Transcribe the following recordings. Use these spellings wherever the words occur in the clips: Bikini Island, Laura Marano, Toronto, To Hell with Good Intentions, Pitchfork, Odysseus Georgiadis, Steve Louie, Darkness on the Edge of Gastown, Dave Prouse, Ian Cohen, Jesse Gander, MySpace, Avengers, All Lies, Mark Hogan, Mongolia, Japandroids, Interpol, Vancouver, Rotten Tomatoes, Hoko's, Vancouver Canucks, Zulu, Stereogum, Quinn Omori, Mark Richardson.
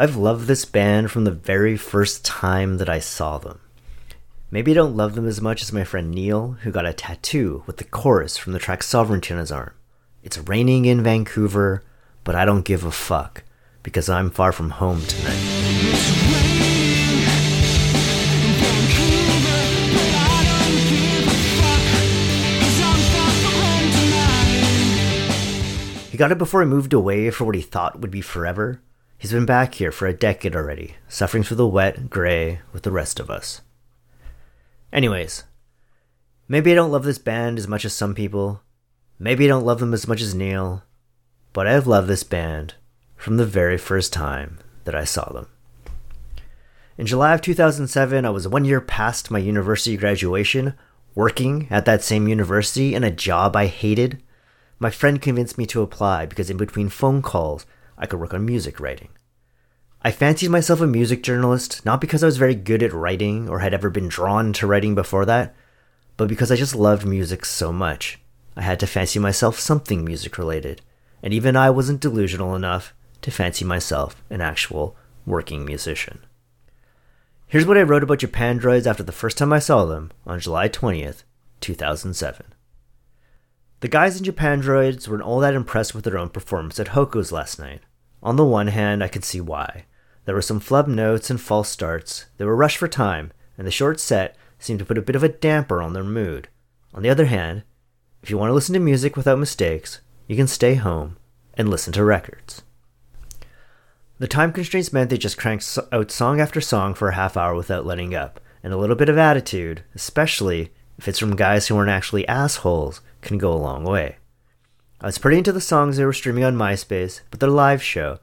I've loved this band from the very first time that I saw them. Maybe I don't love them as much as my friend Neil, who got a tattoo with the chorus from the track Sovereignty on his arm. It's raining in Vancouver, but I don't give a fuck, because I'm far from home tonight. He got it before he moved away for what he thought would be forever. He's been back here for a decade already, suffering through the wet, grey with the rest of us. Anyways, maybe I don't love this band as much as some people, maybe I don't love them as much as Neil, but I've loved this band from the very first time that I saw them. In July of 2007, I was 1 year past my university graduation, working at that same university in a job I hated. My friend convinced me to apply because in between phone calls, I could work on music writing. I fancied myself a music journalist, not because I was very good at writing or had ever been drawn to writing before that, but because I just loved music so much. I had to fancy myself something music-related, and even I wasn't delusional enough to fancy myself an actual working musician. Here's what I wrote about Japandroids after the first time I saw them on July 20th, 2007. The guys in Japandroids weren't all that impressed with their own performance at Hoko's last night. On the one hand, I could see why. There were some flub notes and false starts, they were rushed for time, and the short set seemed to put a bit of a damper on their mood. On the other hand, if you want to listen to music without mistakes, you can stay home and listen to records. The time constraints meant they just cranked out song after song for a half hour without letting up, and a little bit of attitude, especially if it's from guys who aren't actually assholes, can go a long way. I was pretty into the songs they were streaming on MySpace, but their live show,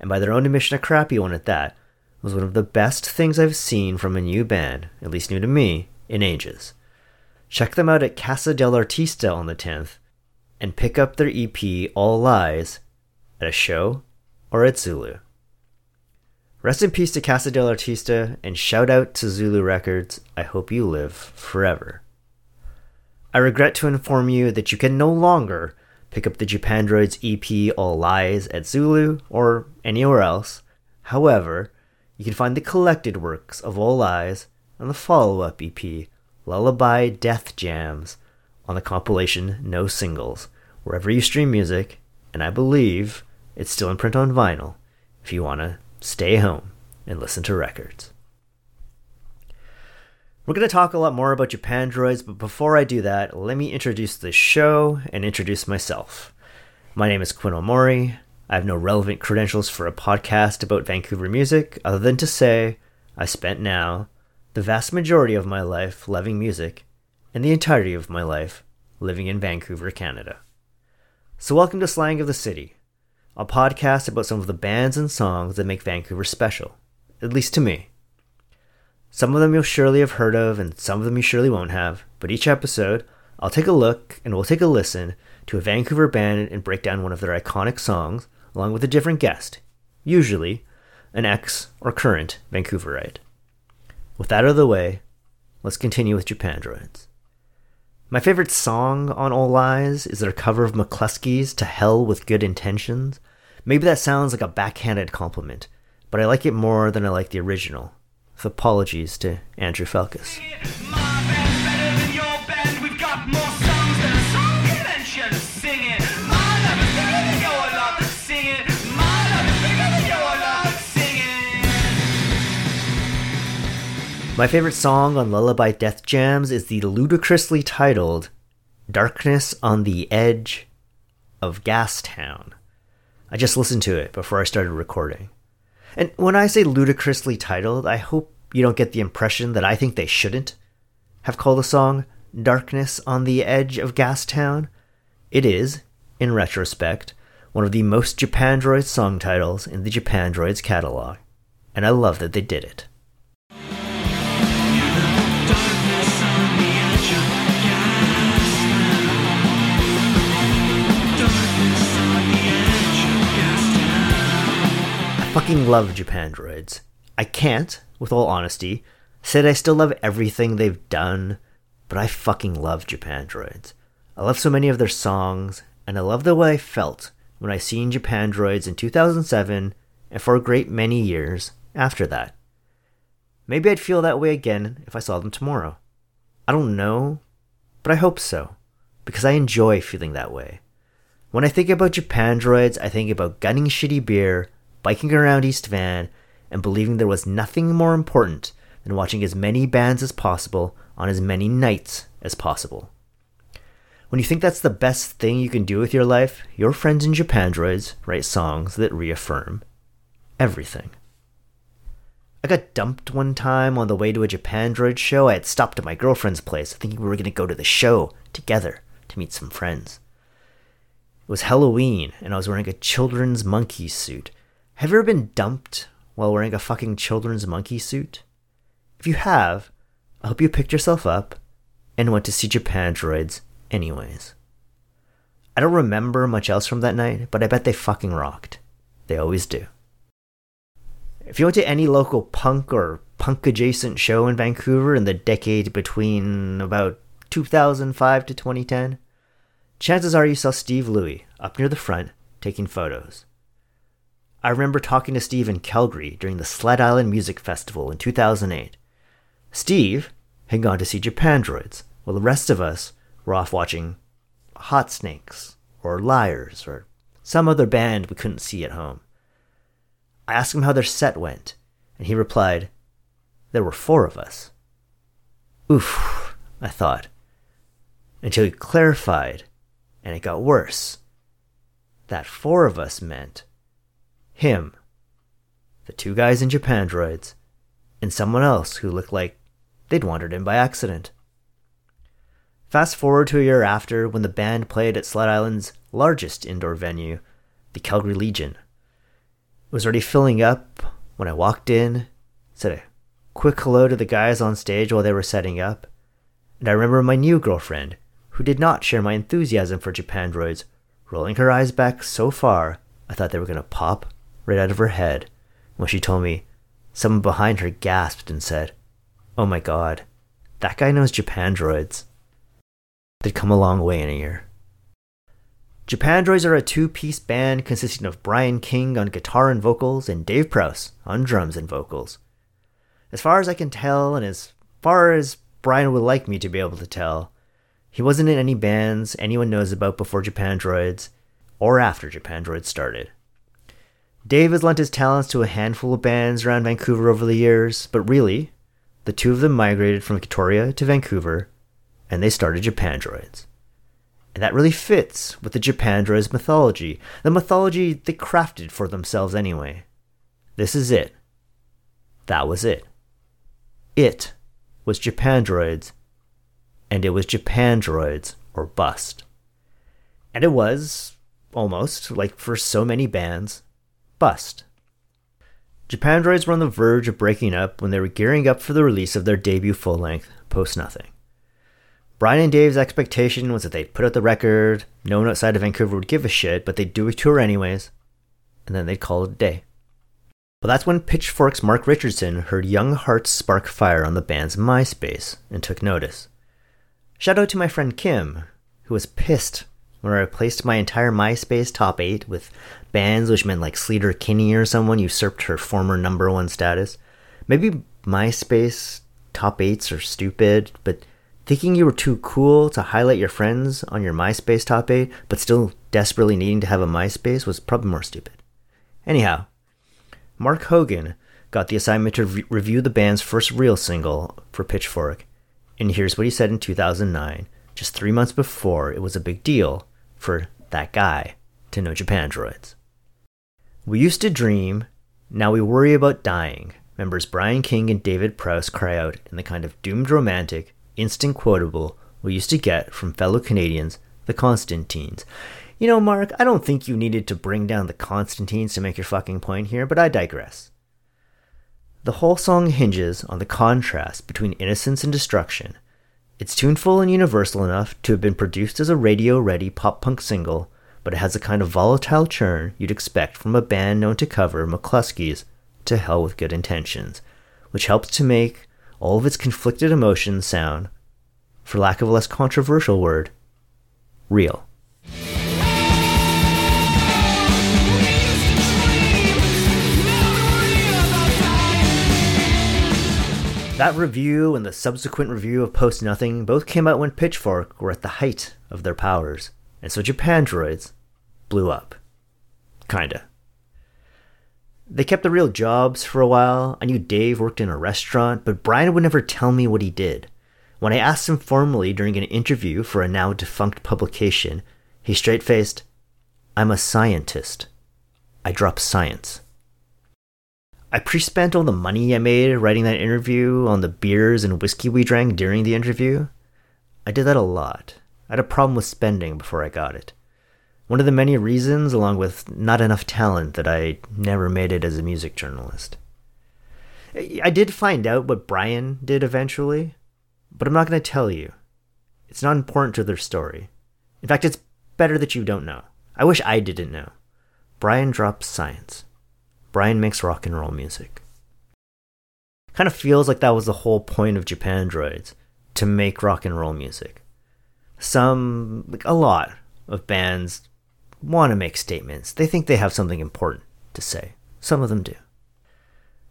and by their own admission a crappy one at that, was one of the best things I've seen from a new band, at least new to me, in ages. Check them out at Casa Del Artista on the 10th, and pick up their EP All Lies at a show or at Zulu. Rest in peace to Casa Del Artista, and shout out to Zulu Records. I hope you live forever. I regret to inform you that you can no longer pick up the Japandroids EP All Lies at Zulu or anywhere else. However, you can find the collected works of All Lies and the follow-up EP Lullaby Death Jams on the compilation No Singles, wherever you stream music, and I believe it's still in print on vinyl if you want to stay home and listen to records. We're going to talk a lot more about Japandroids, but before I do that, let me introduce the show and introduce myself. My name is Quinn Omori. I have no relevant credentials for a podcast about Vancouver music, other than to say I spent now the vast majority of my life loving music, and the entirety of my life living in Vancouver, Canada. So welcome to Slang of the City, a podcast about some of the bands and songs that make Vancouver special, at least to me. Some of them you'll surely have heard of, and some of them you surely won't have, but each episode, I'll take a look and we'll take a listen to a Vancouver band and break down one of their iconic songs, along with a different guest, usually an ex or current Vancouverite. With that out of the way, let's continue with Japandroids. My favorite song on All Lies is their cover of McCluskey's To Hell with Good Intentions. Maybe that sounds like a backhanded compliment, but I like it more than I like the original. With apologies to Andrew Falkus. My favorite song on Lullaby Death Jams is the ludicrously titled Darkness on the Edge of Gastown. I just listened to it before I started recording. And when I say ludicrously titled, I hope you don't get the impression that I think they shouldn't have called the song Darkness on the Edge of Gastown. It is, in retrospect, one of the most Japandroids song titles in the Japandroids catalog, and I love that they did it. I fucking love Japandroids. I can't, with all honesty, say that I still love everything they've done, but I fucking love Japandroids. I love so many of their songs, and I love the way I felt when I seen Japandroids in 2007 and and for a great many years after that. Maybe I'd feel that way again if I saw them tomorrow. I don't know, but I hope so, because I enjoy feeling that way. When I think about Japandroids, I think about gunning shitty beer, biking around East Van, and believing there was nothing more important than watching as many bands as possible on as many nights as possible. When you think that's the best thing you can do with your life, your friends in Japandroids write songs that reaffirm everything. I got dumped one time on the way to a Japandroid show. I had stopped at my girlfriend's place thinking we were going to go to the show together to meet some friends. It was Halloween, and I was wearing a children's monkey suit. Have you ever been dumped while wearing a fucking children's monkey suit? If you have, I hope you picked yourself up and went to see Japandroids anyways. I don't remember much else from that night, but I bet they fucking rocked. They always do. If you went to any local punk or punk-adjacent show in Vancouver in the decade between about 2005 to 2010, chances are you saw Steve Louie up near the front taking photos. I remember talking to Steve in Calgary during the Sled Island Music Festival in 2008. Steve had gone to see Japandroids, while the rest of us were off watching Hot Snakes or Liars or some other band we couldn't see at home. I asked him how their set went, and he replied, "There were four of us." Oof, I thought, until he clarified, and it got worse. That four of us meant him, the two guys in Japandroids, and someone else who looked like they'd wandered in by accident. Fast forward to a year after, when the band played at Sled Island's largest indoor venue, the Calgary Legion. It was already filling up when I walked in, said a quick hello to the guys on stage while they were setting up, and I remember my new girlfriend, who did not share my enthusiasm for Japandroids, rolling her eyes back so far I thought they were going to pop right out of her head when she told me someone behind her gasped and said, "Oh my god, that guy knows Japandroids." They'd come a long way in a year. Japandroids are a two-piece band consisting of Brian King on guitar and vocals and Dave Prouse on drums and vocals. As far as I can tell, and as far as Brian would like me to be able to tell, he wasn't in any bands anyone knows about before Japandroids or after Japandroids started. Dave has lent his talents to a handful of bands around Vancouver over the years, but really, the two of them migrated from Victoria to Vancouver, and they started Japandroids. And that really fits with the Japandroids mythology, the mythology they crafted for themselves anyway. This is it. That was it. It was Japandroids, and it was Japandroids or bust. And it was, almost, like for so many bands, bust. Japandroids were on the verge of breaking up when they were gearing up for the release of their debut full-length, Post Nothing. Brian and Dave's expectation was that they'd put out the record, no one outside of Vancouver would give a shit, but they'd do a tour anyways, and then they'd call it a day. Well, that's when Pitchfork's Mark Richardson heard Young Hearts Spark Fire on the band's MySpace and took notice. Shout out to my friend Kim, who was pissed when I replaced my entire MySpace top 8 with bands, which meant like Sleater Kinney or someone usurped her former number 1 status. Maybe MySpace top 8s are stupid, but thinking you were too cool to highlight your friends on your MySpace top 8, but still desperately needing to have a MySpace was probably more stupid. Anyhow, Mark Hogan got the assignment to review the band's first real single for Pitchfork, and here's what he said in 2009, just 3 months before it was a big deal for that guy to know Japandroids. "We used to dream, now we worry about dying," members Brian King and David Prouse cry out in the kind of doomed romantic, instant quotable we used to get from fellow Canadians, the Constantines. You know, Mark, I don't think you needed to bring down the Constantines to make your fucking point here, but I digress. The whole song hinges on the contrast between innocence and destruction. It's tuneful and universal enough to have been produced as a radio-ready pop-punk single, but it has the kind of volatile churn you'd expect from a band known to cover McCluskey's To Hell with Good Intentions, which helps to make all of its conflicted emotions sound, for lack of a less controversial word, real. That review and the subsequent review of Post Nothing both came out when Pitchfork were at the height of their powers, and so Japandroids blew up. Kinda. They kept the real jobs for a while. I knew Dave worked in a restaurant, but Brian would never tell me what he did. When I asked him formally during an interview for a now-defunct publication, he straight-faced, "I'm a scientist. I drop science." I pre-spent all the money I made writing that interview on the beers and whiskey we drank during the interview. I did that a lot. I had a problem with spending before I got it. One of the many reasons, along with not enough talent, that I never made it as a music journalist. I did find out what Brian did eventually, but I'm not going to tell you. It's not important to their story. In fact, it's better that you don't know. I wish I didn't know. Brian drops science. Brian makes rock and roll music. Kind of feels like that was the whole point of Japandroids, to make rock and roll music. A lot of bands want to make statements. They think they have something important to say. Some of them do.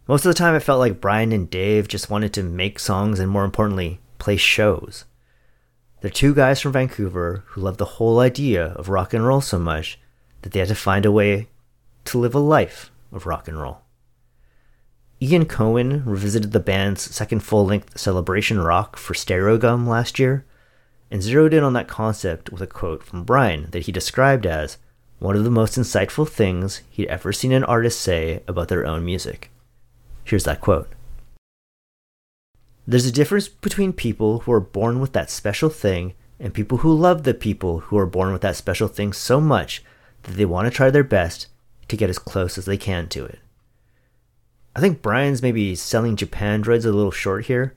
Most of the time it felt like Brian and Dave just wanted to make songs and, more importantly, play shows. They're two guys from Vancouver who love the whole idea of rock and roll so much that they had to find a way to live a life of rock and roll. Ian Cohen revisited the band's second full-length Celebration Rock for Stereogum last year and zeroed in on that concept with a quote from Brian that he described as one of the most insightful things he'd ever seen an artist say about their own music. Here's that quote. "There's a difference between people who are born with that special thing and people who love the people who are born with that special thing so much that they want to try their best to get as close as they can to it." I think Brian's maybe selling Japandroids a little short here,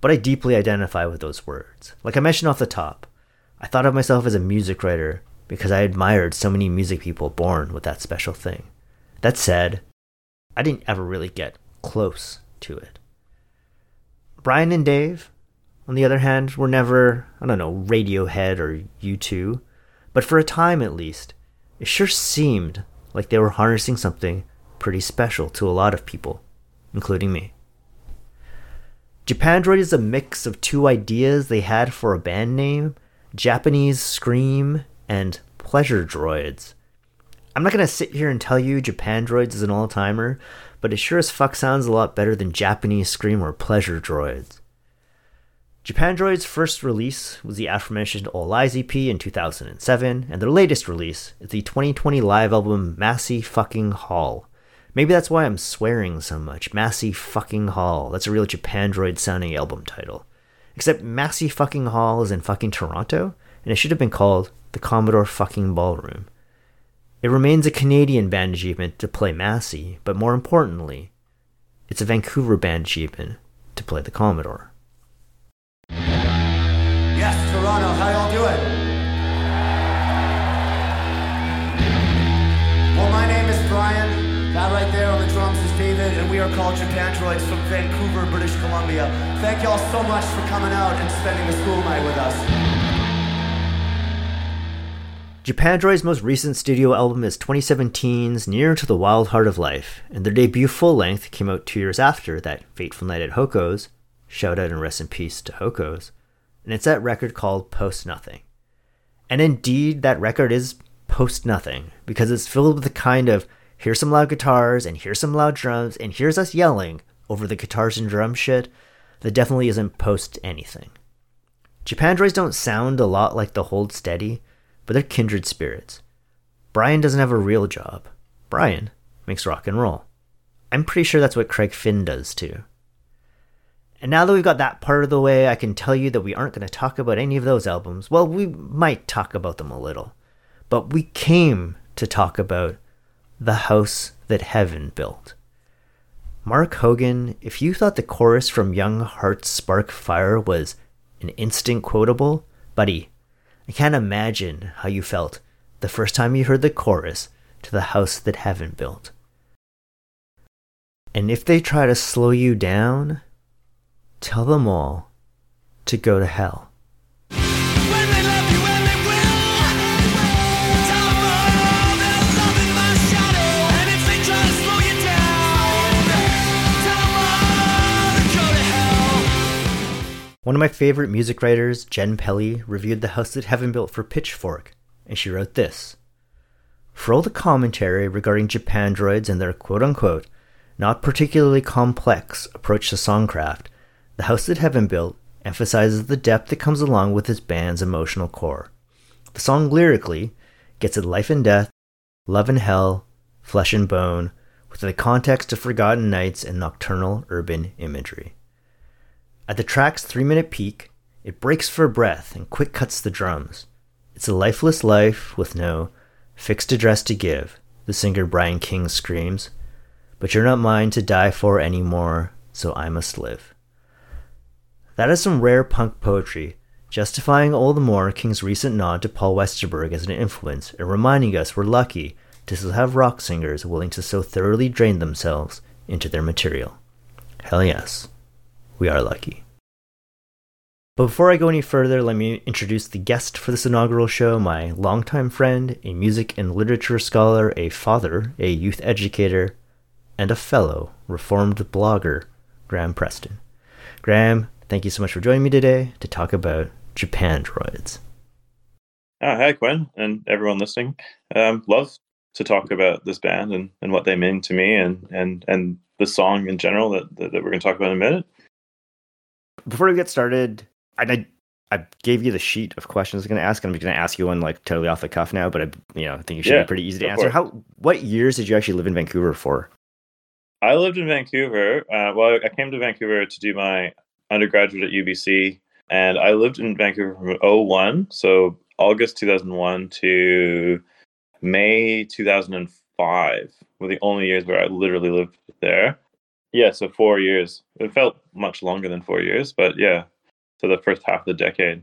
but I deeply identify with those words. Like I mentioned off the top, I thought of myself as a music writer because I admired so many music people born with that special thing. That said, I didn't ever really get close to it. Brian and Dave, on the other hand, were never, Radiohead or U2, but for a time at least, it sure seemed like they were harnessing something pretty special to a lot of people, including me. Japandroid is a mix of two ideas they had for a band name, Japanese Scream and Pleasure Droids. I'm not going to sit here and tell you Japandroids is an all-timer, but it sure as fuck sounds a lot better than Japanese Scream or Pleasure Droids. Japandroids' first release was the aforementioned All Lies EP in 2007, and their latest release is the 2020 live album Massey Fucking Hall. Maybe that's why I'm swearing so much. Massey Fucking Hall. That's a real Japandroid-sounding album title. Except Massey Fucking Hall is in fucking Toronto, and it should have been called The Commodore Fucking Ballroom. It remains a Canadian band achievement to play Massey, but more importantly, it's a Vancouver band achievement to play The Commodore. Yes, Toronto, how y'all doing? Well, my name is Brian. That right there on the drums is David, and we are called Japandroids from Vancouver, British Columbia. Thank y'all so much for coming out and spending the school night with us. Japandroids' most recent studio album is 2017's Near to the Wild Heart of Life, and their debut full-length came out 2 years after that fateful night at Hoko's. Shout out and rest in peace to Hoko's. And it's that record called Post Nothing. And indeed, that record is Post Nothing, because it's filled with the kind of here's some loud guitars, and here's some loud drums, and here's us yelling over the guitars and drum shit that definitely isn't post anything. Japandroids don't sound a lot like the Hold Steady, but they're kindred spirits. Brian doesn't have a real job. Brian makes rock and roll. I'm pretty sure that's what Craig Finn does too. And now that we've got that part of the way, I can tell you that we aren't going to talk about any of those albums. Well, we might talk about them a little. But we came to talk about The House That Heaven Built. Mark Hogan, if you thought the chorus from Young Hearts Spark Fire was an instant quotable, buddy, I can't imagine how you felt the first time you heard the chorus to The House That Heaven Built. And if they try to slow you down, tell them all to go to hell. One of my favorite music writers, Jen Pelly, reviewed The House That Heaven Built for Pitchfork, and she wrote this. For all the commentary regarding Japandroids and their quote-unquote not particularly complex approach to songcraft, The House That Heaven Built emphasizes the depth that comes along with this band's emotional core. The song lyrically gets at life and death, love and hell, flesh and bone, with the context of forgotten nights and nocturnal urban imagery. At the track's 3-minute peak, it breaks for a breath and quick cuts the drums. It's a lifeless life with no fixed address to give, the singer Brian King screams, but you're not mine to die for anymore, so I must live. That is some rare punk poetry, justifying all the more King's recent nod to Paul Westerberg as an influence and reminding us we're lucky to still have rock singers willing to so thoroughly drain themselves into their material. Hell yes. We are lucky. But before I go any further, let me introduce the guest for this inaugural show, my longtime friend, a music and literature scholar, a father, a youth educator, and a fellow reformed blogger, Graham Preston. Graham, thank you so much for joining me today to talk about Japandroids. Hi, Gwen, and everyone listening. Love to talk about this band and what they mean to me and the song in general that we're going to talk about in a minute. Before we get started, I gave you the sheet of questions I was going to ask, and I'm going to ask you one like totally off the cuff now, but I think you should be pretty easy to answer. What years did you actually live in Vancouver for? I lived in Vancouver. I came to Vancouver to do my undergraduate at UBC, and I lived in Vancouver from 01, so August 2001 to May 2005 were the only years where I literally lived there. Yeah, so 4 years. It felt much longer than 4 years, but yeah, so the first half of the decade.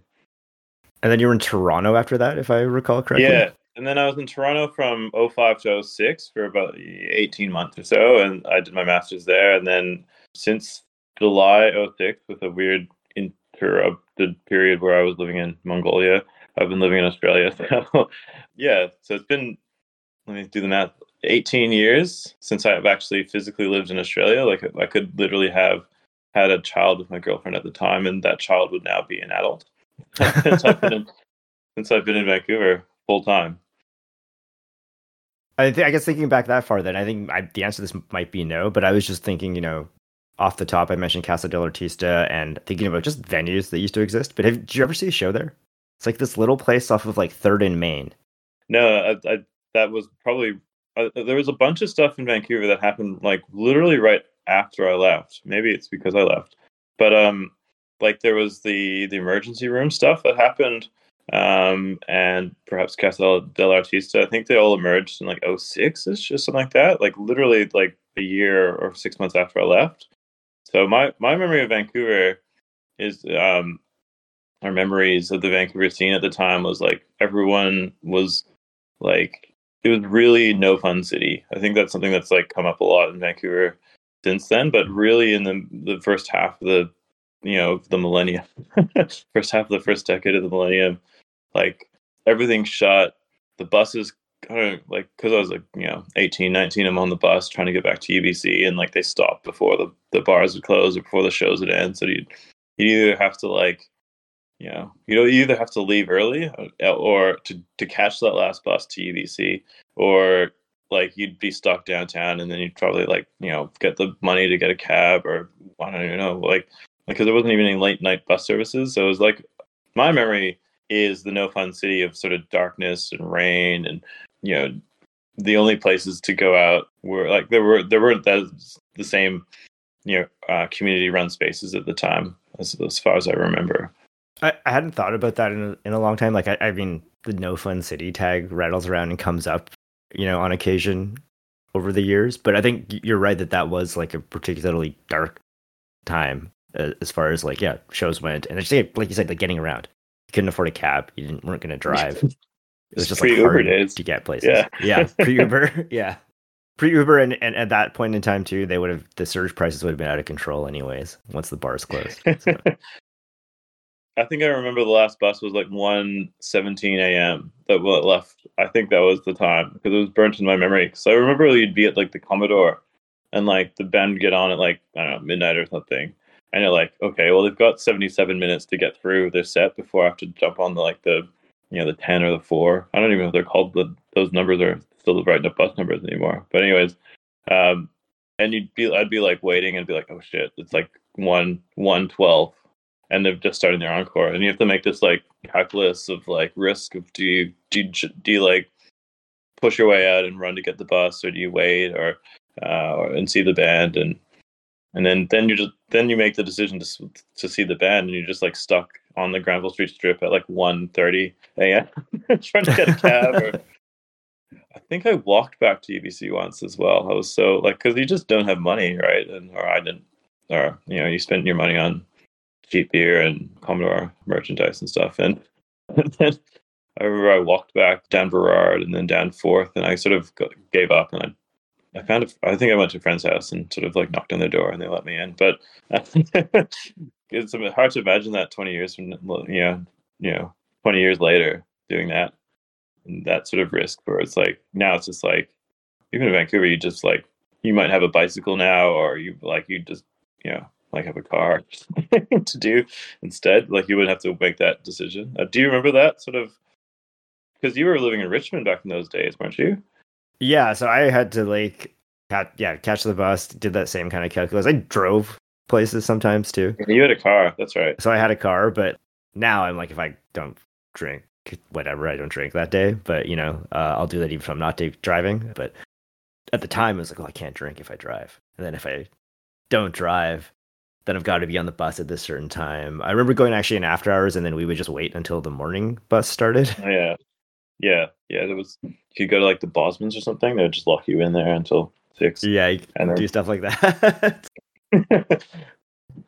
And then you were in Toronto after that, if I recall correctly? Yeah, and then I was in Toronto from 05 to 06 for about 18 months or so, and I did my master's there. And then since July 06, with a weird interrupted period where I was living in Mongolia, I've been living in Australia. So yeah, so it's been, let me do the math, 18 years since I've actually physically lived in Australia. Like I could literally have had a child with my girlfriend at the time, and that child would now be an adult since I've been in Vancouver full time. I guess thinking back that far, then I think the answer to this might be no, but I was just thinking, off the top, I mentioned Casa Del Artista and thinking about just venues that used to exist. But did you ever see a show there? It's like this little place off of like 3rd and Main. No, that was probably... there was a bunch of stuff in Vancouver that happened like literally right after I left. Maybe it's because I left, but there was the emergency room stuff that happened, and perhaps Casa Del Artista. I think they all emerged in like 06 or something like that. Like literally like a year or 6 months after I left. So my memory of Vancouver is our memories of the Vancouver scene at the time was like everyone was like. It was really no fun city. I think that's something that's like come up a lot in Vancouver since then, but really in the first half of the millennium, first half of the first decade of the millennium, like everything shut. The buses kind of like, cause I was like, 18, 19, I'm on the bus trying to get back to UBC, and like they stopped before the bars would close or before the shows would end. So you either have to like, you either have to leave early or to catch that last bus to UBC, or like you'd be stuck downtown, and then you'd probably like get the money to get a cab, or I don't even know, like because there wasn't even any late night bus services. So it was like my memory is the no fun city of sort of darkness and rain, and the only places to go out were like there weren't the same community run spaces at the time as far as I remember. I hadn't thought about that in a long time. Like, I mean, the no fun city tag rattles around and comes up, on occasion over the years. But I think you're right that was like a particularly dark time as far as like, yeah, shows went. And I just, like you said, like getting around. You couldn't afford a cab. You weren't going to drive. It was just like hard to get places. Yeah. Pre-Uber. Yeah. Pre-Uber. And at that point in time, too, the surge prices would have been out of control anyways, once the bars closed. So. I think I remember the last bus was like 1:17 a.m. that left. I think that was the time because it was burnt in my memory. Because I remember you'd be at like the Commodore, and like the band would get on at like I don't know midnight or something, and you're like, okay, well, they've got 77 minutes to get through their set before I have to jump on the 10 or the 4. I don't even know if they're called, those numbers are still right, the bus numbers anymore. But anyways, and I'd be like waiting and be like, oh shit, it's like 1:12, and they've just started their encore, and you have to make this like calculus of like risk of do you like push your way out and run to get the bus, or do you wait or and see the band, and then you make the decision to see the band, and you're just like stuck on the Granville Street Strip at like 1:30 a.m. trying to get a cab. Or I think I walked back to UBC once as well. I was so like, because you just don't have money, right? Or you spend your money on cheap beer and Commodore merchandise and stuff. And then I remember I walked back down Burrard and then down 4th, and I sort of gave up. And I think I went to a friend's house and sort of like knocked on their door, and they let me in. But it's hard to imagine that 20 years later doing that, and that sort of risk where it's like, now it's just like, even in Vancouver, you just like, you might have a bicycle now, or you have a car to do instead. Like, you would have to make that decision. Do you remember that sort of? Because you were living in Richmond back in those days, weren't you? Yeah, so I had to like, catch the bus. Did that same kind of calculus. I drove places sometimes too. You had a car, that's right. So I had a car, but now I'm like, if I don't drink, whatever, I don't drink that day. But I'll do that even if I'm not driving. But at the time, I was like, well, I can't drink if I drive, and then if I don't drive, then I've got to be on the bus at this certain time. I remember going actually in after hours, and then we would just wait until the morning bus started. Oh, yeah. There was, if you go to like the Bosmans or something, they would just lock you in there until 6. Yeah, you can do stuff like that.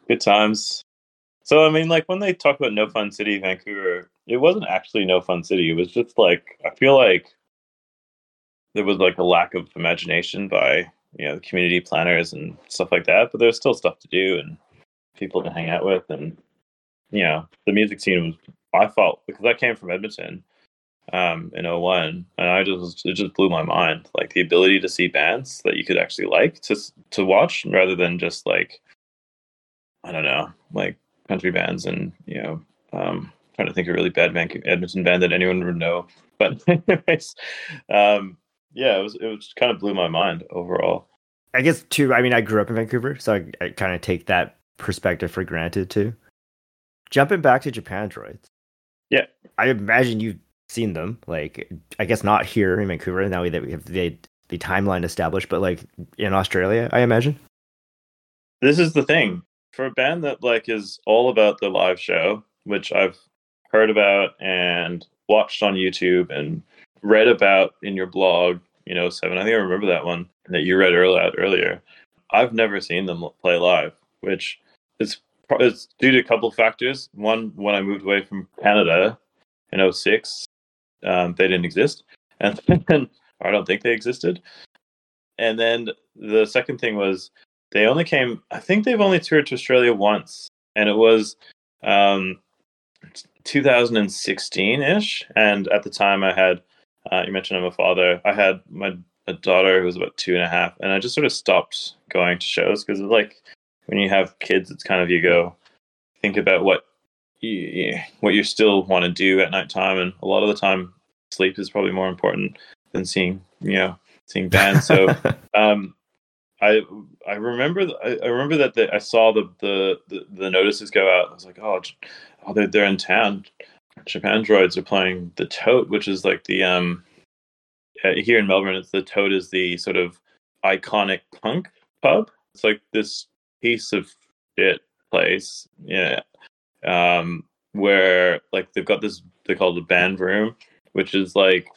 Good times. So I mean, like when they talk about No Fun City, Vancouver, it wasn't actually No Fun City. It was just like, I feel like there was like a lack of imagination by the community planners and stuff like that, but there's still stuff to do and people to hang out with, and the music scene was my fault because I came from Edmonton in 2001, and it just blew my mind, like the ability to see bands that you could actually like to watch, rather than just like, I don't know, like country bands and I'm trying to think of a really bad Edmonton band that anyone would know, but anyways, yeah, it was kind of blew my mind overall. I guess too, I mean, I grew up in Vancouver, so I kind of take that perspective for granted too. Jumping back to Japandroids. Yeah. I imagine you've seen them, like, I guess not here in Vancouver, now that we have the timeline established, but like in Australia, I imagine. This is the thing. For a band that like is all about the live show, which I've heard about and watched on YouTube and read about in your blog, 7. I think I remember that one that you read earlier. I've never seen them play live, which is due to a couple of factors. One, when I moved away from Canada in 2006, they didn't exist, and then, or I don't think they existed. And then the second thing was they only came. I think they've only toured to Australia once, and it was 2016-ish. And at the time, I had. You mentioned I'm a father. I had a daughter who was about 2.5, and I just sort of stopped going to shows because, like, when you have kids, it's kind of, you go think about what you still want to do at nighttime, and a lot of the time, sleep is probably more important than seeing bands. So, I remember that I saw the notices go out. I was like, oh, they're in town. Japandroids are playing the Tote, which is like the here in Melbourne, it's the Tote is the sort of iconic punk pub. It's like this piece of shit place, where like they've got this, they call it the band room, which is like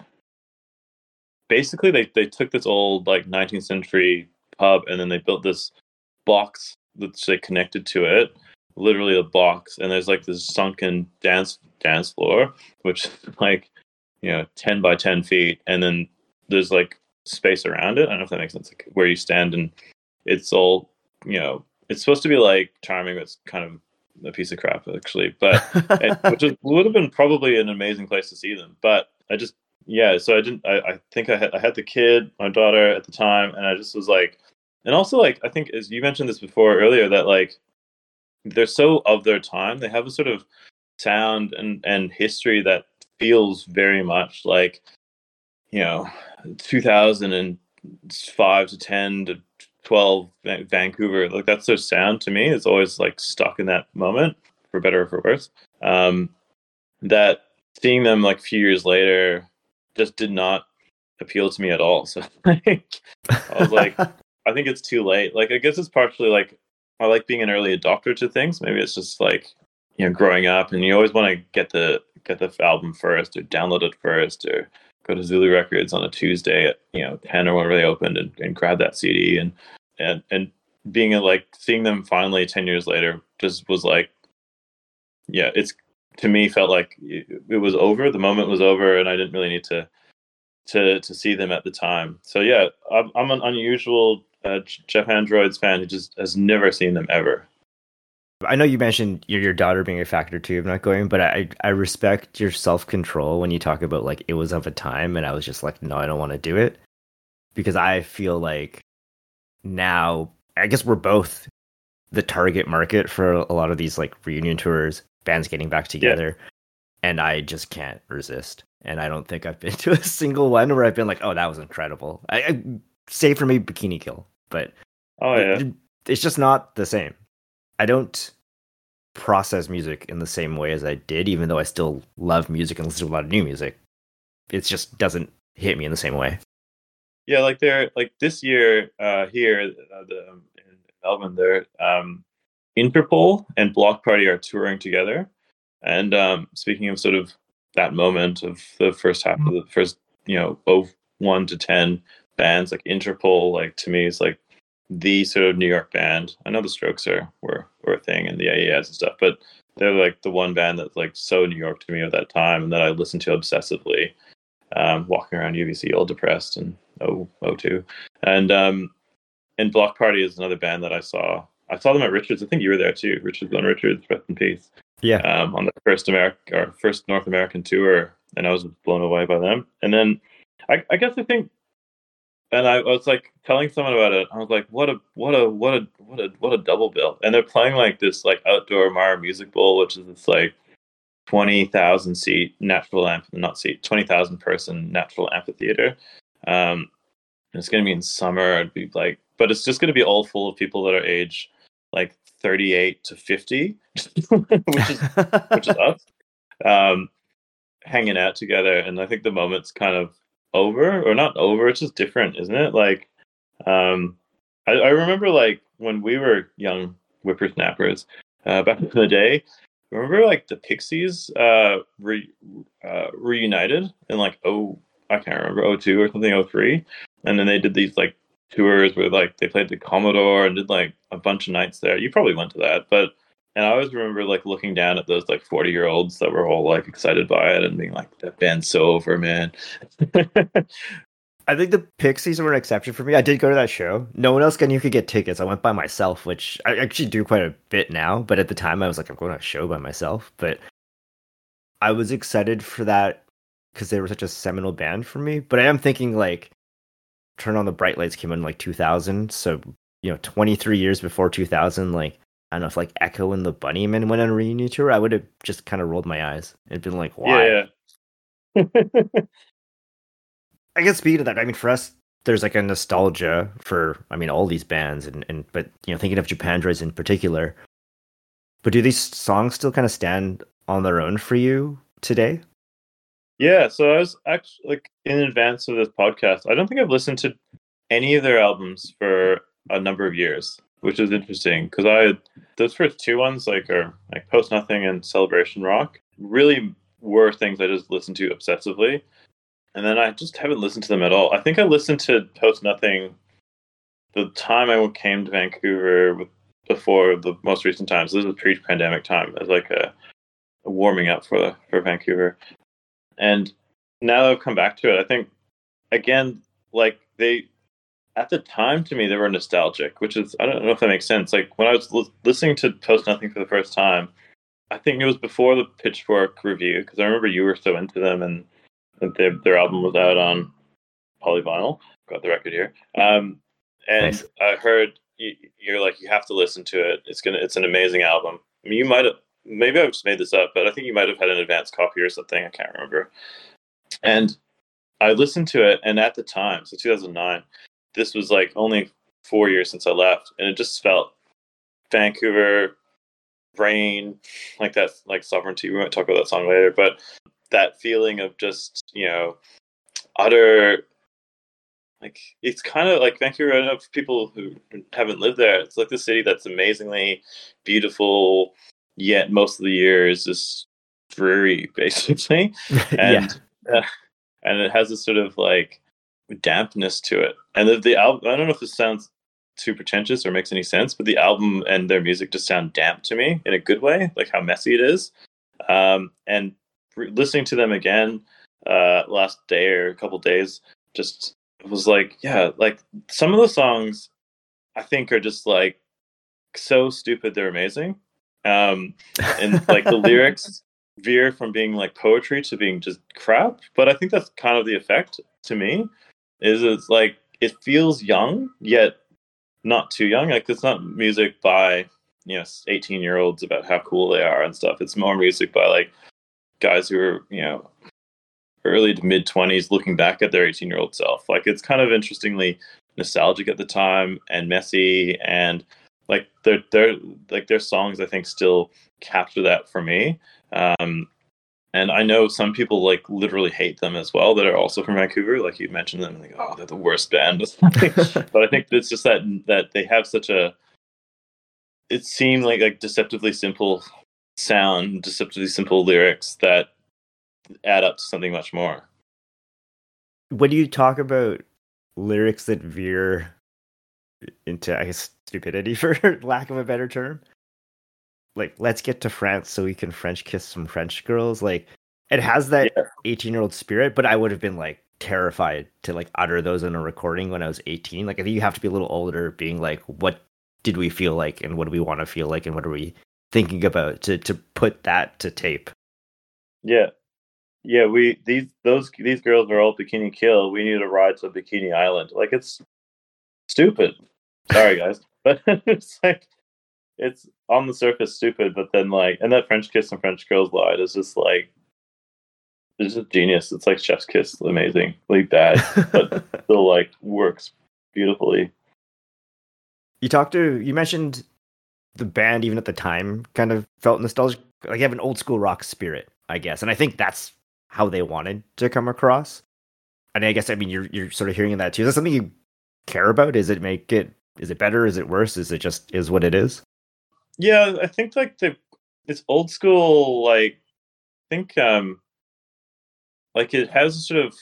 basically they took this old like 19th century pub, and then they built this box that they connected to it. Literally a box, and there's like this sunken dance floor, which is like 10 by 10 feet, and then there's like space around it. I don't know if that makes sense, like where you stand, and it's all it's supposed to be like charming, but it's kind of a piece of crap actually. But which would have been probably an amazing place to see them. But I just so I didn't. I think I had the kid, my daughter at the time, and I just was like, and also like I think as you mentioned this before earlier that like. they're so of their time. They have a sort of sound and history that feels very much like, you know, 2005 to 10 to 12 Vancouver. Like, that's their sound to me. It's always like stuck in that moment, for better or for worse. That seeing them like a few years later just did not appeal to me at all. So like, I was like, I think it's too late. Like, I guess it's partially like I like being an early adopter to things. Maybe it's just like, you know, growing up and you always want to get the album first or download it first or go to Zulu Records on a Tuesday at, you know, 10 or whenever they opened and grab that CD and being like seeing them finally 10 years later just was like, yeah, it's to me felt like it was over. The moment was over and I didn't really need to see them at the time. So yeah, I'm an unusual Japandroids fan who just has never seen them ever. I know you mentioned your daughter being a factor too of not going, but I respect your self-control when you talk about like it was of a time and I was just like, no, I don't want to do it. Because I feel like now, I guess we're both the target market for a lot of these like reunion tours, bands getting back together. Yeah. And I just can't resist. And I don't think I've been to a single one where I've been like, oh, that was incredible. I say for me, Bikini Kill, but oh yeah, it's just not the same. I don't process music in the same way as I did, even though I still love music and listen to a lot of new music. It just doesn't hit me in the same way. Yeah, like they're like this year here in Melbourne, they're Interpol and Block Party are touring together. And speaking of sort of that moment of the first half of the first, you know, both 1 to 10 bands, like Interpol, like to me is like the sort of New York band. I know the Strokes were a thing and the AES and stuff, but they're like the one band that's like so New York to me at that time and that I listened to obsessively, walking around UBC all depressed and '02. And Block Party is another band that I saw them at Richards. I think you were there too. Richards on Richards, rest in peace. Yeah. On the first North American tour, and I was blown away by them. And then I guess I think, and I was like telling someone about it. I was like, what a double bill. And they're playing like this like outdoor Mara Music Bowl, which is this like 20,000 person natural amphitheater. And it's gonna be in summer. It'd be like, but it's just gonna be all full of people that are age like 38 to 50, which is us, hanging out together. And I think the moment's kind of over, or not over, it's just different, isn't it? Like, I remember like when we were young whippersnappers back in the day. Remember like the Pixies reunited in like I can't remember, 02 or something, 03, and then they did these like tours where like they played the Commodore and did like a bunch of nights there. You probably went to that, but and I always remember like looking down at those like 40-year-olds that were all like excited by it and being like, that band's so over, man. I think the Pixies were an exception for me. I did go to that show. No one else could get tickets. I went by myself, which I actually do quite a bit now. But at the time, I was like, I'm going to a show by myself. But I was excited for that because they were such a seminal band for me. But I am thinking like Turn on the Bright Lights came in like 2000. So, you know, 23 years before 2000, like, I don't know if like Echo and the Bunnymen went on a reunion tour, I would have just kind of rolled my eyes and been like, why? Yeah. I guess speaking of that, I mean, for us, there's like a nostalgia for, I mean, all these bands and but, you know, thinking of Japandroids in particular, but do these songs still kind of stand on their own for you today? Yeah. So I was actually like in advance of this podcast, I don't think I've listened to any of their albums for a number of years, which is interesting because those first two ones like are like Post Nothing and Celebration Rock really were things I just listened to obsessively. And then I just haven't listened to them at all. I think I listened to Post Nothing the time I came to Vancouver before the most recent times. So this was pre-pandemic time. It was like a warming up for Vancouver. And now that I've come back to it, I think, again, like they, at the time to me, they were nostalgic, which is, I don't know if that makes sense. Like when I was listening to Post Nothing for the first time, I think it was before the Pitchfork review, because I remember you were so into them and their album was out on polyvinyl. Got the record here. And nice. I heard you're like, you have to listen to it. It's an amazing album. I mean, you might have, maybe I've just made this up, but I think you might have had an advance copy or something. I can't remember. And I listened to it, and at the time, so 2009, this was like only 4 years since I left, and it just felt Vancouver, rain, like that, like Sovereignty. We might talk about that song later, but that feeling of just, you know, utter, like, it's kind of like Vancouver. I know for people who haven't lived there, it's like the city that's amazingly beautiful, yet most of the year is just dreary, basically. And yeah. And it has this sort of like dampness to it. And the album, I don't know if this sounds too pretentious or makes any sense, but the album and their music just sound damp to me in a good way, like how messy it is. And listening to them again last day or a couple days, just was like, yeah, like some of the songs I think are just like so stupid they're amazing. And like the lyrics veer from being like poetry to being just crap, but I think that's kind of the effect to me. Is it's like it feels young yet not too young. Like it's not music by, you know, 18-year-olds about how cool they are and stuff. It's more music by like guys who are, you know, early to mid 20s looking back at their 18-year-old self. Like it's kind of interestingly nostalgic at the time and messy, and like they're like their songs I think still capture that for me. And I know some people like literally hate them as well that are also from Vancouver. Like you mentioned them and they go, oh, they're the worst band. But I think it's just that they have such a, it seemed like deceptively simple sound, deceptively simple lyrics that add up to something much more. When you talk about lyrics that veer into, I guess, stupidity for lack of a better term, like, let's get to France so we can French kiss some French girls. Like, it has that 18-year-old spirit, but I would have been, like, terrified to, like, utter those in a recording when I was 18. Like, I think you have to be a little older, being like, what did we feel like, and what do we want to feel like, and what are we thinking about to put that to tape? Yeah. Yeah, these girls were all Bikini Kill. We need a ride to Bikini Island. Like, it's stupid. Sorry, guys. But it's like, it's on the surface stupid, but then like, and that French kiss and French girls lied is just like, it's just genius. It's like chef's kiss, amazing, like that, but still like works beautifully. You mentioned the band even at the time kind of felt nostalgic, like you have an old school rock spirit, I guess, and I think that's how they wanted to come across. And I guess, I mean, you're sort of hearing in that too. Is that something you care about? Is it better? Is it worse? Is it just is what it is? Yeah, I think like it's old school. Like I think like it has sort of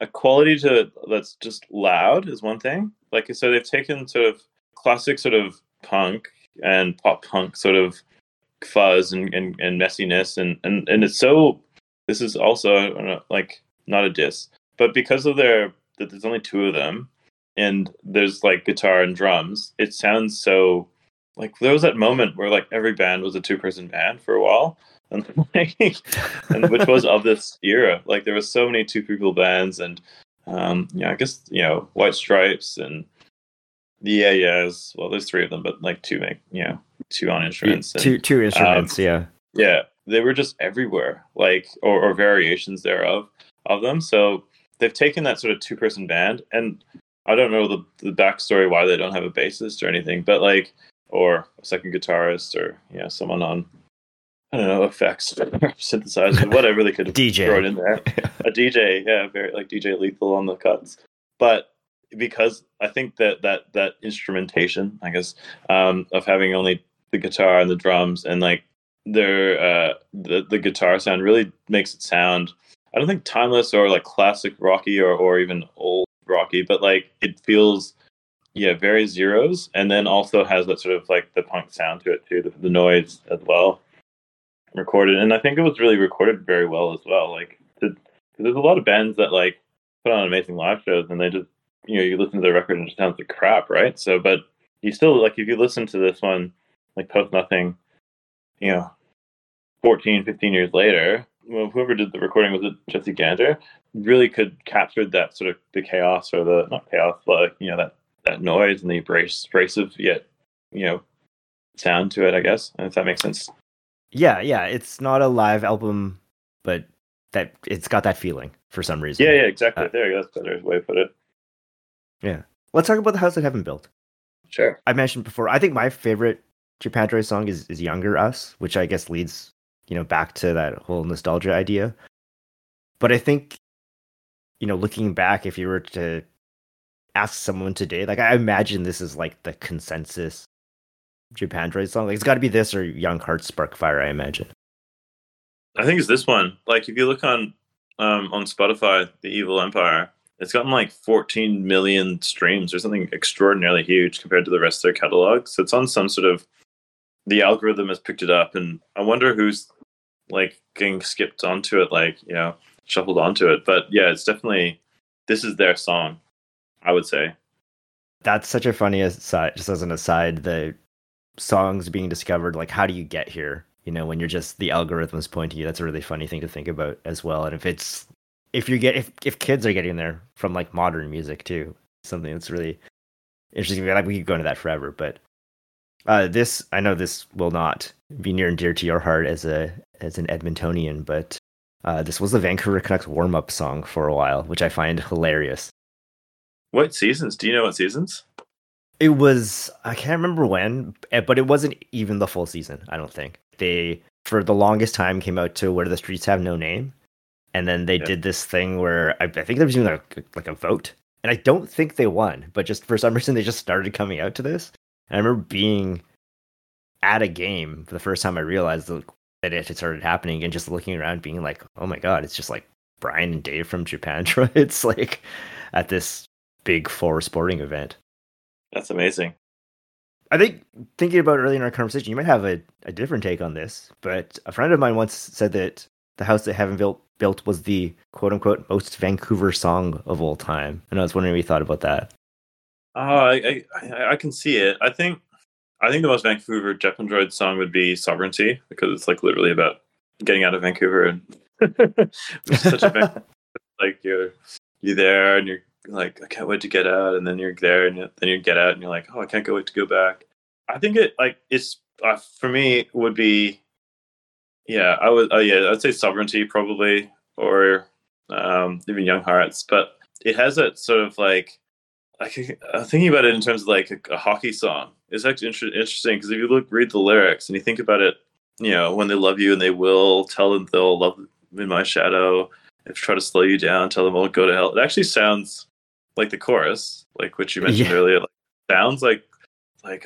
a quality to it that's just loud is one thing. Like so, they've taken sort of classic sort of punk and pop punk sort of fuzz and messiness, and it's so. This is also, I don't know, like not a diss, but because of that there's only two of them. And there's like guitar and drums. It sounds so like there was that moment where like every band was a two-person band for a while, and like, and which was of this era. Like there was so many two-people bands, and yeah, I guess, you know, White Stripes and the Yeah Yeahs. Well, there's three of them, but like two make, you know, two on instruments. And, two instruments, yeah. Yeah, they were just everywhere, like or variations thereof of them. So they've taken that sort of two-person band and. I don't know the backstory why they don't have a bassist or anything, but like, or a second guitarist, or you know, someone on, I don't know, effects, synthesizer, whatever they could have DJ. Thrown in there. A DJ, yeah, very like DJ Lethal on the cuts. But because I think that instrumentation, I guess, of having only the guitar and the drums and like their the guitar sound really makes it sound, I don't think timeless or like classic rocky or even old. Rocky, but like it feels, yeah, very zeros, and then also has that sort of like the punk sound to it too, the noise as well recorded, and I think it was really recorded very well as well. Like there's a lot of bands that like put on amazing live shows and they just, you know, you listen to their record and it sounds like crap, right? So but you still, like if you listen to this one like Post Nothing, you know, 14-15 years later, well, whoever did the recording, was it Jesse Gander, really could capture that sort of the chaos, or the not chaos, but you know, that that noise and the abrasive yet, you know, sound to it, I guess, if that makes sense. Yeah. It's not a live album, but that it's got that feeling for some reason. Yeah, exactly. There you go. That's a better way to put it. Yeah. Let's talk about The House That Heaven Built. Sure. I mentioned before, I think my favorite Japandroids song is Younger Us, which I guess leads, you know, back to that whole nostalgia idea. But I think, you know, looking back, if you were to ask someone today, like, I imagine this is like the consensus Japandroids song. Like, it's got to be this or Young Hearts Spark Fire, I imagine. I think it's this one. Like, if you look on Spotify, The Evil Empire, it's gotten like 14 million streams or something extraordinarily huge compared to the rest of their catalog. So it's on some sort of, the algorithm has picked it up, and I wonder who's like getting skipped onto it, like, you know, shuffled onto it. But yeah, it's definitely, this is their song, I would say. That's such a funny aside, just as an aside, the songs being discovered, like, how do you get here? You know, when you're just, the algorithm's pointing you, that's a really funny thing to think about as well. And if kids are getting there from like modern music too, something that's really interesting. Like, we could go into that forever, but this, I know this will not be near and dear to your heart as an Edmontonian, but this was the Vancouver Canucks warm up song for a while, which I find hilarious. What seasons? Do you know what seasons? It was, I can't remember when, but it wasn't even the full season, I don't think. They, for the longest time, came out to Where the Streets Have No Name. And then they did this thing where I think there was even like a vote. And I don't think they won, but just for some reason, they just started coming out to this. And I remember being at a game for the first time I realized that it had started happening, and just looking around being like, oh my God, it's just like Brian and Dave from Japandroids, like, at this big four sporting event. That's amazing. I think, thinking about it early in our conversation, you might have a different take on this, but a friend of mine once said that The House That Heaven Built was the quote-unquote most Vancouver song of all time. And I was wondering what you thought about that. I can see it. I think the most Vancouver Japandroids song would be Sovereignty, because it's like literally about getting out of Vancouver, and it's such a Vancouver, like, you're there and you're like, I can't wait to get out, and then you're there and then you get out and you're like, oh, I can't wait to go back. I think it, like, it's for me it would be, yeah, I would, I'd say Sovereignty probably, or even Young Hearts, but it has that sort of like, I'm thinking about it in terms of like a hockey song. It's actually interesting because if you read the lyrics and you think about it, you know, when they love you and they will, tell them they'll love in my shadow. If try to slow you down, tell them I'll go to hell. It actually sounds like the chorus, like which you mentioned earlier. Like, sounds like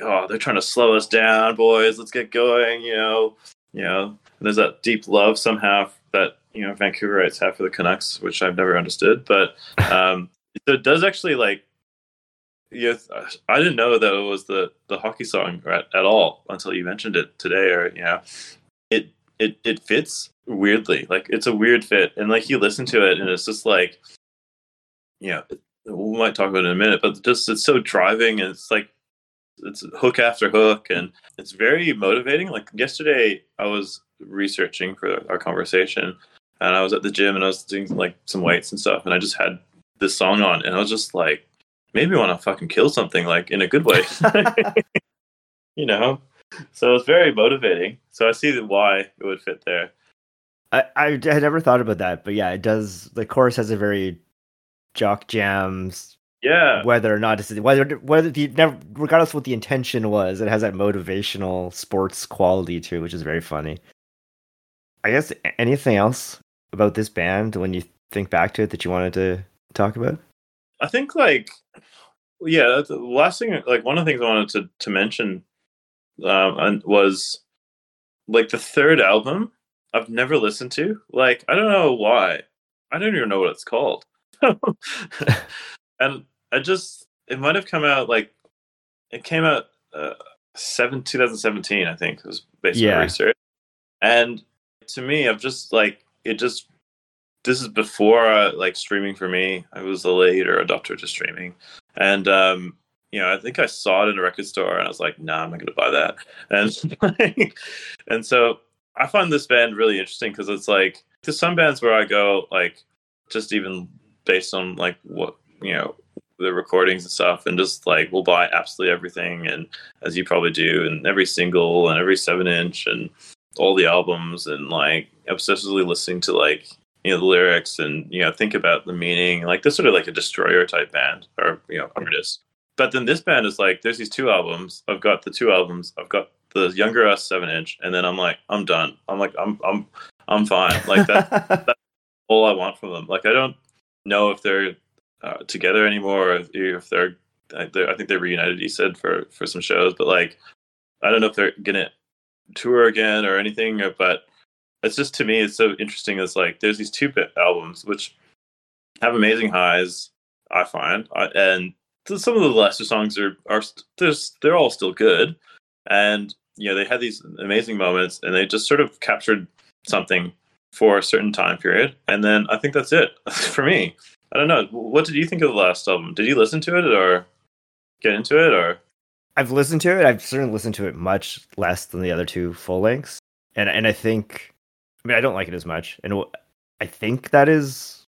oh, they're trying to slow us down, boys. Let's get going, you know. And there's that deep love somehow that, you know, Vancouverites have for the Canucks, which I've never understood, but it does actually like. Yes, I didn't know that it was the hockey song at all until you mentioned it today. Or, you know, it fits weirdly. Like, it's a weird fit, and like you listen to it, and it's just like, you know, we might talk about it in a minute, but just it's so driving, and it's like it's hook after hook, and it's very motivating. Like yesterday, I was researching for our conversation, and I was at the gym, and I was doing like some weights and stuff, and I just had this song on, and I was just like, maybe want to fucking kill something, like in a good way, you know? So it's very motivating. So I see why it would fit there. I had never thought about that, but yeah, it does. The chorus has a very jock jams. Yeah. Whether or not it's, whether the, never, regardless of what the intention was, it has that motivational sports quality too, which is very funny. I guess anything else about this band when you think back to it that you wanted to talk about? I think, like, yeah, the last thing, like, one of the things I wanted to mention was, like, the third album I've never listened to. Like, I don't know why. I don't even know what it's called. And it might have come out, like, it came out 2017, I think, was based on research. And to me, I've just, like, it just... This is before like streaming for me. I was a later adopter to streaming, and you know, I think I saw it in a record store, and I was like, "Nah, I'm not going to buy that." And so I find this band really interesting because it's like there's some bands where I go like just even based on like what, you know, the recordings and stuff, and just like we'll buy absolutely everything, and as you probably do, and every single and every 7-inch and all the albums, and like obsessively listening to like, you know, the lyrics, and, you know, think about the meaning. Like this sort of like a Destroyer type band or, you know, artist. But then this band is like, there's these two albums. I've got the two albums. I've got the younger us 7-inch, and then I'm like, I'm done. I'm like, I'm fine. Like that's all I want from them. Like I don't know if they're together anymore, or if they're I think they're reunited. He said for some shows, but like I don't know if they're gonna tour again or anything. But it's just, to me, it's so interesting. It's like there's these two albums which have amazing highs, I find, and some of the lesser songs are they're all still good. And, you know, they had these amazing moments, and they just sort of captured something for a certain time period. And then I think that's it for me. I don't know. What did you think of the last album? Did you listen to it or get into it? Or I've listened to it. I've certainly listened to it much less than the other two full lengths. And I think, I mean, I don't like it as much. And I think that is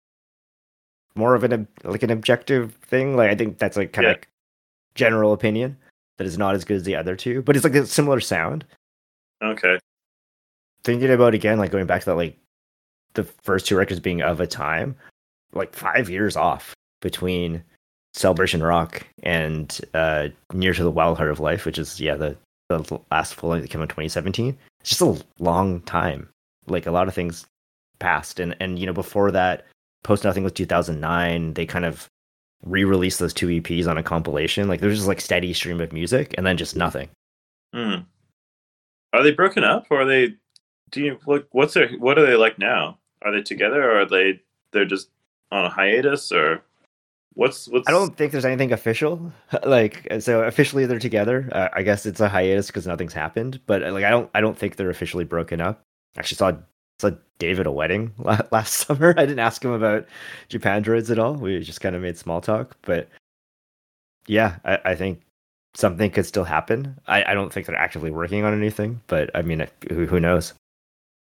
more of an objective thing. Like I think that's like kind of like general opinion. That is not as good as the other two, but it's like a similar sound. Okay. Thinking about again, like going back to that, like the first two records being of a time, like 5 years off between Celebration Rock and Near to the Wild Heart of Life, which is the last full length that came out in 2017. It's just a long time. Like a lot of things passed, and you know, before that, Post Nothing was 2009. They kind of re-release those two EPs on a compilation. Like there's just like steady stream of music, and then just nothing. Mm. Are they broken up, or are they? Do you look? What are they like now? Are they together, or are they? They're just on a hiatus, or what's? I don't think there's anything official. Like so, officially they're together. I guess it's a hiatus because nothing's happened. But like I don't think they're officially broken up. I actually saw Dave at a wedding last summer. I didn't ask him about Japandroids at all. We just kind of made small talk. But yeah, I think something could still happen. I don't think they're actively working on anything, but I mean, who knows?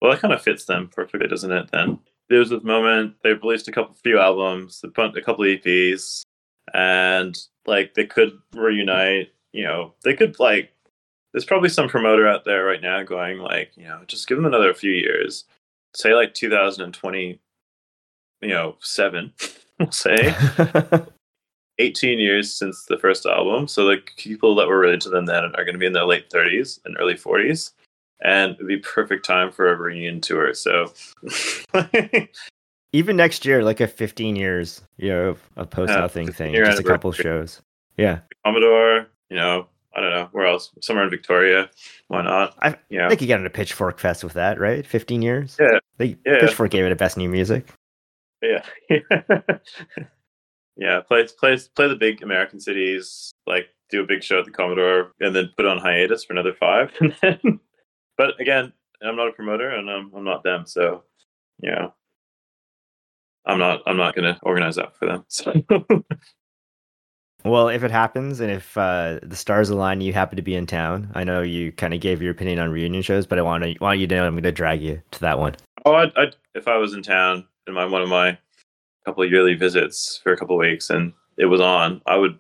Well, that kind of fits them perfectly, doesn't it? Then there was this moment they released a few albums, a couple EPs, and like they could reunite. You know, they could like. There's probably some promoter out there right now going like, you know, just give them another few years, say like 2020, you know, 7, we'll say 18 years since the first album. So the people that were related to them then are going to be in their late 30s and early 40s, and it'd be perfect time for a reunion tour. So even next year, like a 15 years, you know, a Post Nothing thing, just a couple shows. Yeah. Commodore, you know, I don't know where else. Somewhere in Victoria, why not? They could get into Pitchfork Fest with that, right? 15 years. Yeah, Pitchfork gave it a Best New Music. Yeah, yeah. Play the big American cities. Like do a big show at the Commodore, and then put on hiatus for another 5. And then, but again, I'm not a promoter, and I'm not them, so you know, I'm not going to organize that for them. So. Well, if it happens, and if the stars align, you happen to be in town. I know you kind of gave your opinion on reunion shows, but I want you to know I'm going to drag you to that one. Oh, I'd if I was in town in one of my couple of yearly visits for a couple of weeks, and it was on, I would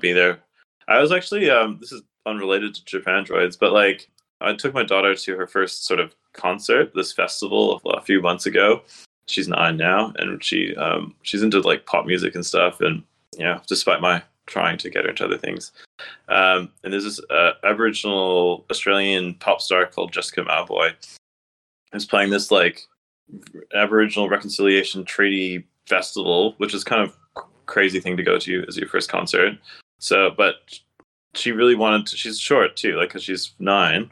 be there. I was actually this is unrelated to Japandroids, but like I took my daughter to her first sort of concert, this festival a few months ago. She's 9 now, and she's into like pop music and stuff, and you know, despite my trying to get her into other things. And there's this Aboriginal Australian pop star called Jessica Malboy who's playing this like Aboriginal Reconciliation Treaty Festival, which is kind of crazy thing to go to as your first concert. So, but she really wanted to, she's short too, like, cause she's 9.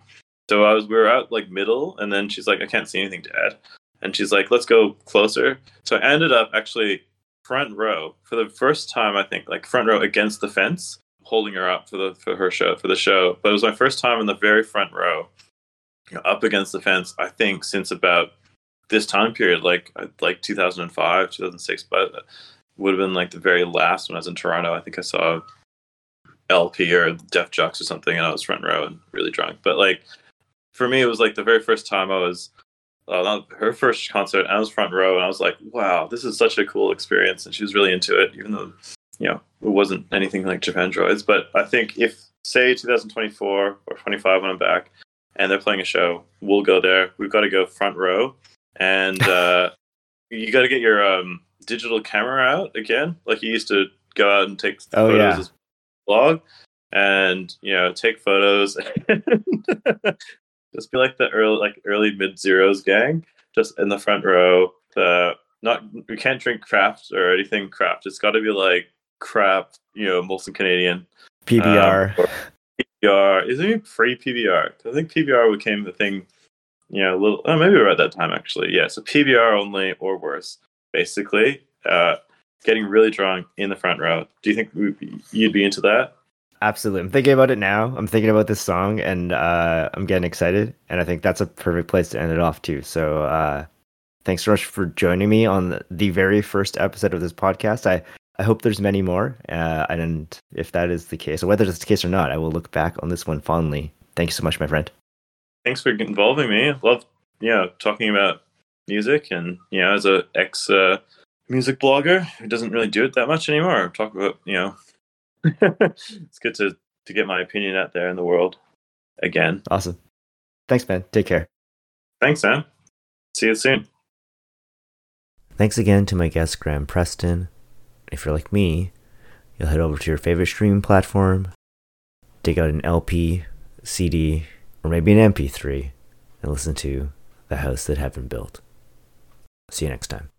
So we were out like middle, and then she's like, I can't see anything, Dad. And she's like, let's go closer. So I ended up actually front row for the first time, I think, like front row against the fence, holding her up for the show. But it was my first time in the very front row, you know, up against the fence, I think, since about this time period, like 2005, 2006, but it would have been like the very last when I was in Toronto. I think I saw LP or Def Jux or something, and I was front row and really drunk. But like for me, it was like the very first time I was her first concert, and I was front row, and I was like, wow, this is such a cool experience. And she was really into it, even though you know, it wasn't anything like Japandroids. But I think if, say, 2024 or 25 when I'm back and they're playing a show, we'll go there. We've got to go front row. And you got to get your digital camera out again. Like you used to go out and take photos as vlog and, you know, take photos. Just be like the early mid-zeros gang, just in the front row. We can't drink craft or anything craft. It's got to be like crap, you know, Molson Canadian. PBR. PBR. Is it free PBR? I think PBR became the thing, you know, maybe around that time, actually. Yeah, so PBR only or worse, basically. Getting really drunk in the front row. Do you think you'd be into that? Absolutely. I'm thinking about it now. I'm thinking about this song, and I'm getting excited. And I think that's a perfect place to end it off, too. So thanks so much for joining me on the very first episode of this podcast. I hope there's many more. And if that is the case, or whether it's the case or not, I will look back on this one fondly. Thank you so much, my friend. Thanks for involving me. I love, talking about music. And, as an ex-music blogger who doesn't really do it that much anymore, talk about, it's good to get my opinion out there in the world again. Awesome. Thanks, man. Take care. Thanks, man. See you soon. Thanks again to my guest, Graham Preston. If you're like me, you'll head over to your favorite streaming platform, dig out an LP, CD, or maybe an MP3, and listen to The House That Heaven Built. See you next time.